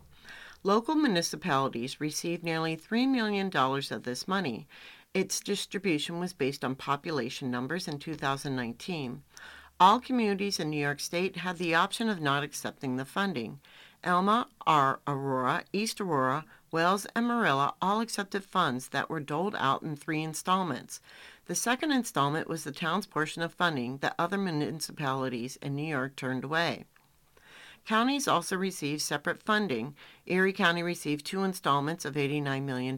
Local municipalities received nearly $3 million of this money, Its distribution was based on population numbers in 2019. All communities in New York State had the option of not accepting the funding. Elma, Aurora, East Aurora, Wells, and Marilla all accepted funds that were doled out in 3 installments. The second installment was the town's portion of funding that other municipalities in New York turned away. Counties also received separate funding. Erie County received 2 installments of $89 million.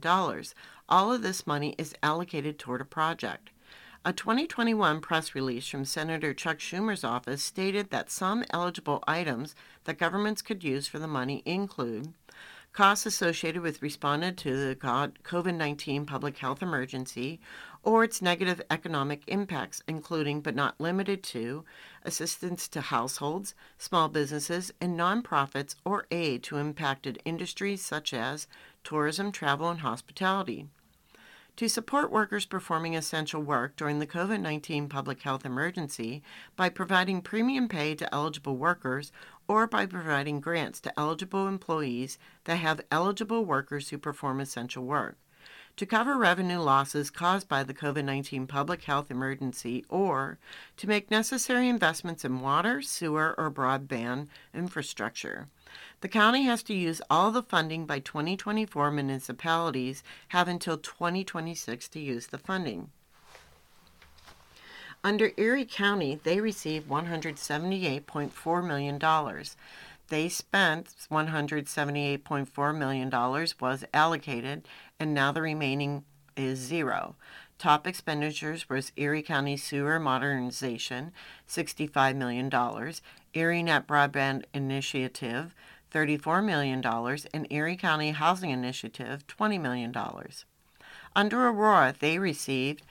All of this money is allocated toward a project. A 2021 press release from Senator Chuck Schumer's office stated that some eligible items that governments could use for the money include costs associated with responding to the COVID-19 public health emergency or its negative economic impacts, including but not limited to assistance to households, small businesses, and nonprofits, or aid to impacted industries such as tourism, travel, and hospitality. To support workers performing essential work during the COVID-19 public health emergency by providing premium pay to eligible workers or by providing grants to eligible employees that have eligible workers who perform essential work. To cover revenue losses caused by the COVID-19 public health emergency or to make necessary investments in water, sewer, or broadband infrastructure. The county has to use all the funding by 2024. Municipalities have until 2026 to use the funding. Under Erie County, they received $178.4 million. They spent $178.4 million was allocated, and now the remaining is $0. Top expenditures was Erie County Sewer Modernization, $65 million, Erie Net Broadband Initiative, $34 million, and Erie County Housing Initiative, $20 million. Under Aurora, they received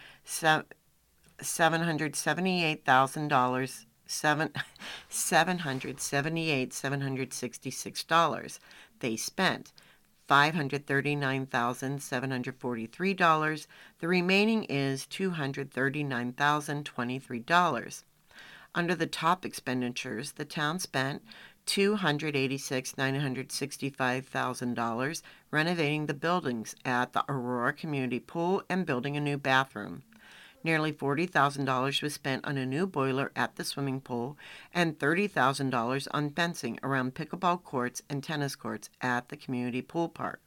$778,000. $768,766. They spent $539,743. The remaining is $239,023. Under the top expenditures, the town spent $286,965,000 renovating the buildings at the Aurora Community Pool and building a new bathroom. Nearly $40,000 was spent on a new boiler at the swimming pool and $30,000 on fencing around pickleball courts and tennis courts at the community pool park.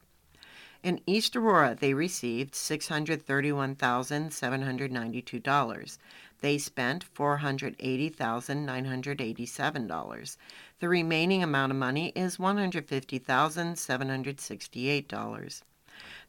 In East Aurora, they received $631,792. They spent $480,987. The remaining amount of money is $150,768.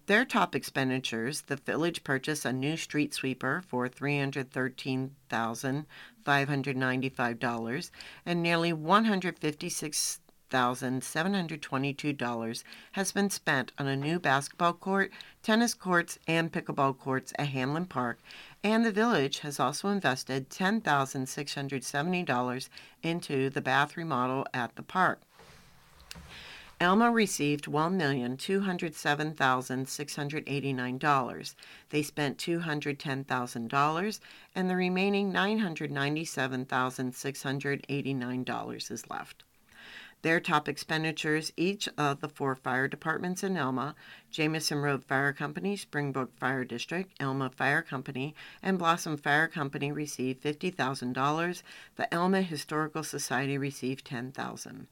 Their top expenditures, the village purchased a new street sweeper for $313,595 and nearly $156,722 has been spent on a new basketball court, tennis courts, and pickleball courts at Hamlin Park, and the village has also invested $10,670 into the bath remodel at the park. Elma received $1,207,689. They spent $210,000, and the remaining $997,689 is left. Their top expenditures, each of the 4 fire departments in Elma, Jamison Road Fire Company, Springbrook Fire District, Elma Fire Company, and Blossom Fire Company received $50,000. The Elma Historical Society received $10,000.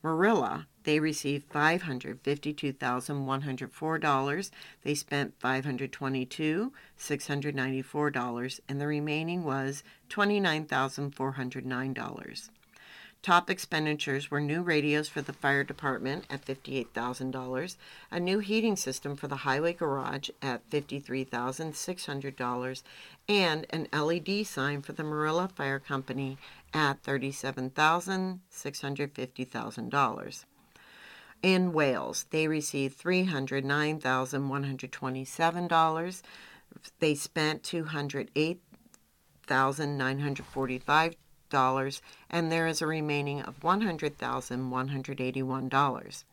Marilla, they received $552,104. They spent $522,694, and the remaining was $29,409. Top expenditures were new radios for the fire department at $58,000, a new heating system for the highway garage at $53,600, and an LED sign for the Marilla Fire Company at $37,650,000. In Wales, they received $309,127. They spent $208,945, and there is a remaining of $100,181.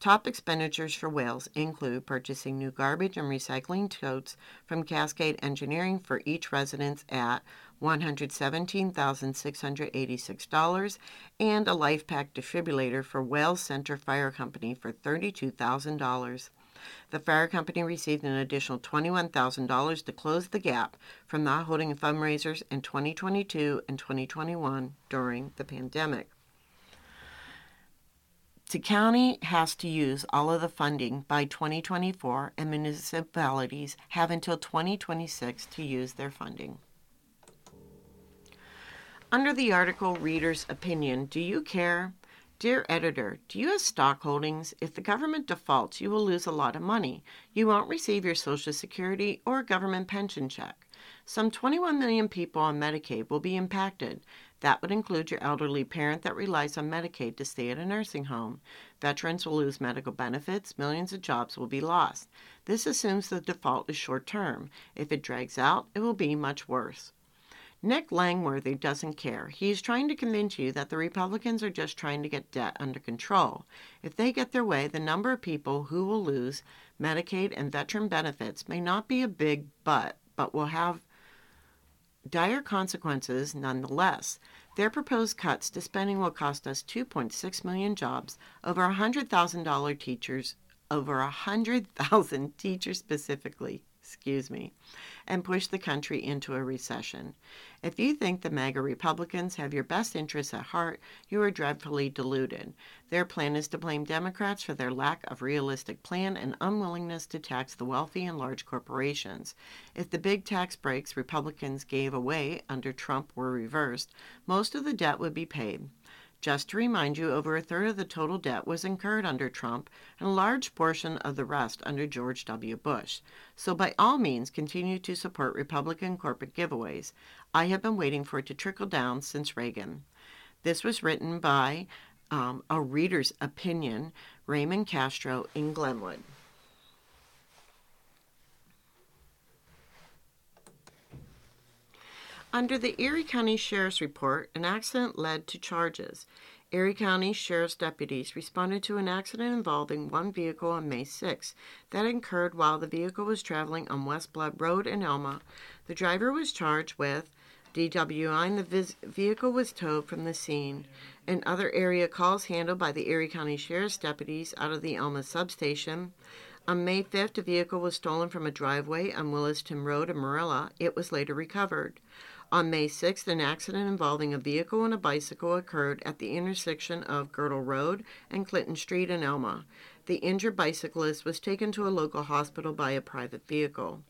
Top expenditures for Wales include purchasing new garbage and recycling totes from Cascade Engineering for each residence at $117,686 and a LifePack defibrillator for Wales Center Fire Company for $32,000. The fire company received an additional $21,000 to close the gap from the holding fundraisers in 2022 and 2021 during the pandemic. The county has to use all of the funding by 2024, and municipalities have until 2026 to use their funding. Under the article, Reader's Opinion, do you care? Dear editor, do you have stock holdings? If the government defaults, you will lose a lot of money. You won't receive your Social Security or government pension check. Some 21 million people on Medicaid will be impacted. That would include your elderly parent that relies on Medicaid to stay at a nursing home. Veterans will lose medical benefits. Millions of jobs will be lost. This assumes the default is short-term. If it drags out, it will be much worse. Nick Langworthy doesn't care. He is trying to convince you that the Republicans are just trying to get debt under control. If they get their way, the number of people who will lose Medicaid and veteran benefits may not be a big but will have dire consequences nonetheless. Their proposed cuts to spending will cost us 2.6 million jobs, over $100,000 teachers, over 100,000 teachers specifically. And push the country into a recession. If you think the MAGA Republicans have your best interests at heart, you are dreadfully deluded. Their plan is to blame Democrats for their lack of realistic plan and unwillingness to tax the wealthy and large corporations. If the big tax breaks Republicans gave away under Trump were reversed, most of the debt would be paid. Just to remind you, over a third of the total debt was incurred under Trump and a large portion of the rest under George W. Bush. So by all means, continue to support Republican corporate giveaways. I have been waiting for it to trickle down since Reagan. This was written by a reader's opinion, Raymond Castro in Glenwood. Under the Erie County Sheriff's Report, an accident led to charges. Erie County Sheriff's deputies responded to an accident involving one vehicle on May 6 that occurred while the vehicle was traveling on West Blood Road in Elma. The driver was charged with DWI, and the vehicle was towed from the scene. In other area calls handled by the Erie County Sheriff's deputies out of the Elma substation, on May 5th, a vehicle was stolen from a driveway on Williston Road in Morilla. It was later recovered. On May 6th, an accident involving a vehicle and a bicycle occurred at the intersection of Girdle Road and Clinton Street in Elma. The injured bicyclist was taken to a local hospital by a private vehicle.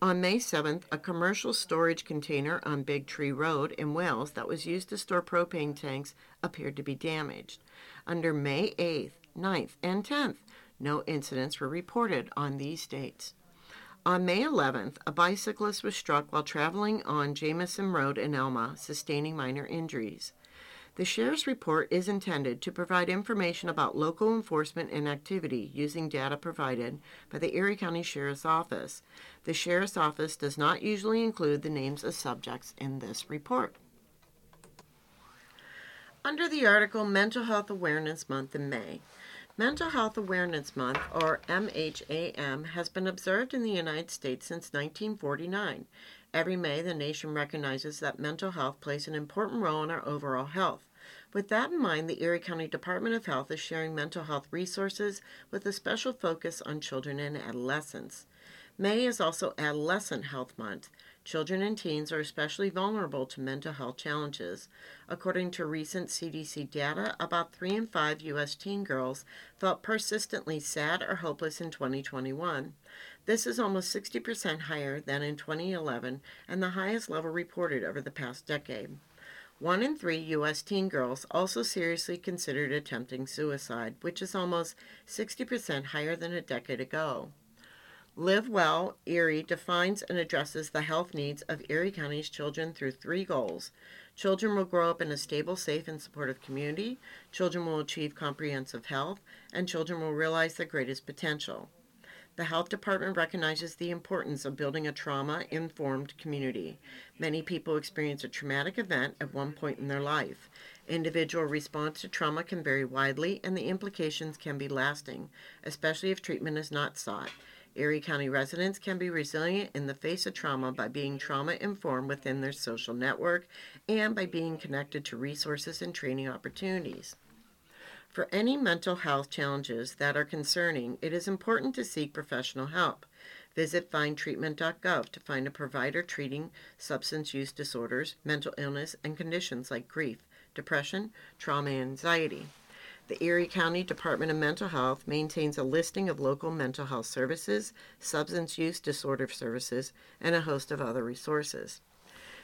On May 7th, a commercial storage container on Big Tree Road in Wales that was used to store propane tanks appeared to be damaged. Under May 8th, 9th, and 10th, no incidents were reported on these dates. On May 11th, a bicyclist was struck while traveling on Jamison Road in Elma, sustaining minor injuries. The Sheriff's Report is intended to provide information about local enforcement and activity using data provided by the Erie County Sheriff's Office. The Sheriff's Office does not usually include the names of subjects in this report. Under the article, Mental Health Awareness Month in May. Mental Health Awareness Month, or MHAM, has been observed in the United States since 1949. Every May, the nation recognizes that mental health plays an important role in our overall health. With that in mind, the Erie County Department of Health is sharing mental health resources with a special focus on children and adolescents. May is also Adolescent Health Month. Children and teens are especially vulnerable to mental health challenges. According to recent CDC data, about 3 in 5 U.S. teen girls felt persistently sad or hopeless in 2021. This is almost 60% higher than in 2011 and the highest level reported over the past decade. 1 in 3 U.S. teen girls also seriously considered attempting suicide, which is almost 60% higher than a decade ago. Live Well Erie defines and addresses the health needs of Erie County's children through 3 goals. Children will grow up in a stable, safe, and supportive community. Children will achieve comprehensive health, and children will realize their greatest potential. The Health Department recognizes the importance of building a trauma-informed community. Many people experience a traumatic event at one point in their life. Individual response to trauma can vary widely, and the implications can be lasting, especially if treatment is not sought. Erie County residents can be resilient in the face of trauma by being trauma-informed within their social network and by being connected to resources and training opportunities. For any mental health challenges that are concerning, it is important to seek professional help. Visit findtreatment.gov to find a provider treating substance use disorders, mental illness, and conditions like grief, depression, trauma, and anxiety. The Erie County Department of Mental Health maintains a listing of local mental health services, substance use disorder services, and a host of other resources.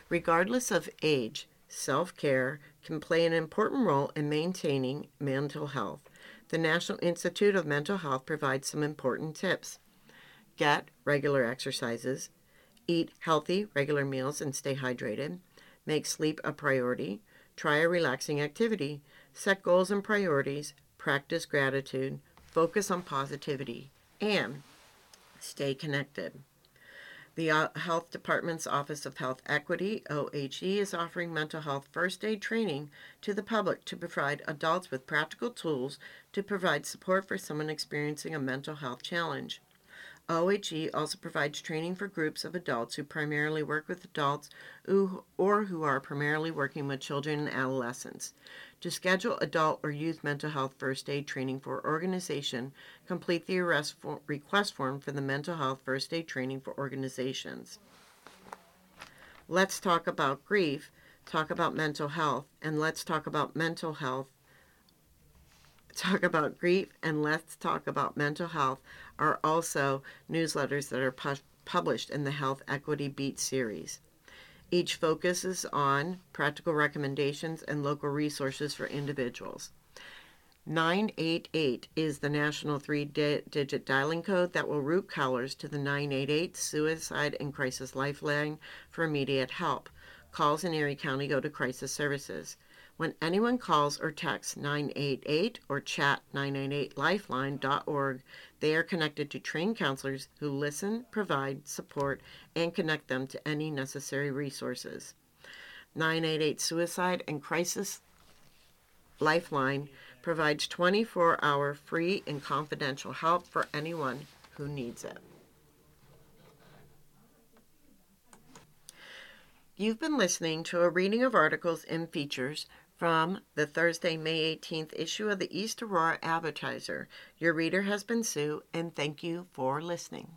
Regardless of age, self-care can play an important role in maintaining mental health. The National Institute of Mental Health provides some important tips. Get regular exercises, eat healthy, regular meals, and stay hydrated. Make sleep a priority. Try a relaxing activity. Set goals and priorities, practice gratitude, focus on positivity, and stay connected. The Health Department's Office of Health Equity, OHE, is offering mental health first aid training to the public to provide adults with practical tools to provide support for someone experiencing a mental health challenge. OHE also provides training for groups of adults who primarily work with adults or who are primarily working with children and adolescents. To schedule adult or youth mental health first aid training for organization, complete the request form for the mental health first aid training for organizations. Let's talk about grief, talk about mental health, and let's talk about mental health. Talk about grief and let's talk about mental health are also newsletters that are published in the Health Equity Beat series. Each focuses on practical recommendations and local resources for individuals. 988 is the national three-digit dialing code that will route callers to the 988 Suicide and Crisis Lifeline for immediate help. Calls in Erie County go to Crisis Services. When anyone calls or texts 988 or chat 988lifeline.org, they are connected to trained counselors who listen, provide support, and connect them to any necessary resources. 988 Suicide and Crisis Lifeline provides 24-hour free and confidential help for anyone who needs it. You've been listening to a reading of articles and features from the Thursday, May 18th issue of the East Aurora Advertiser. Your reader has been Sue, and thank you for listening.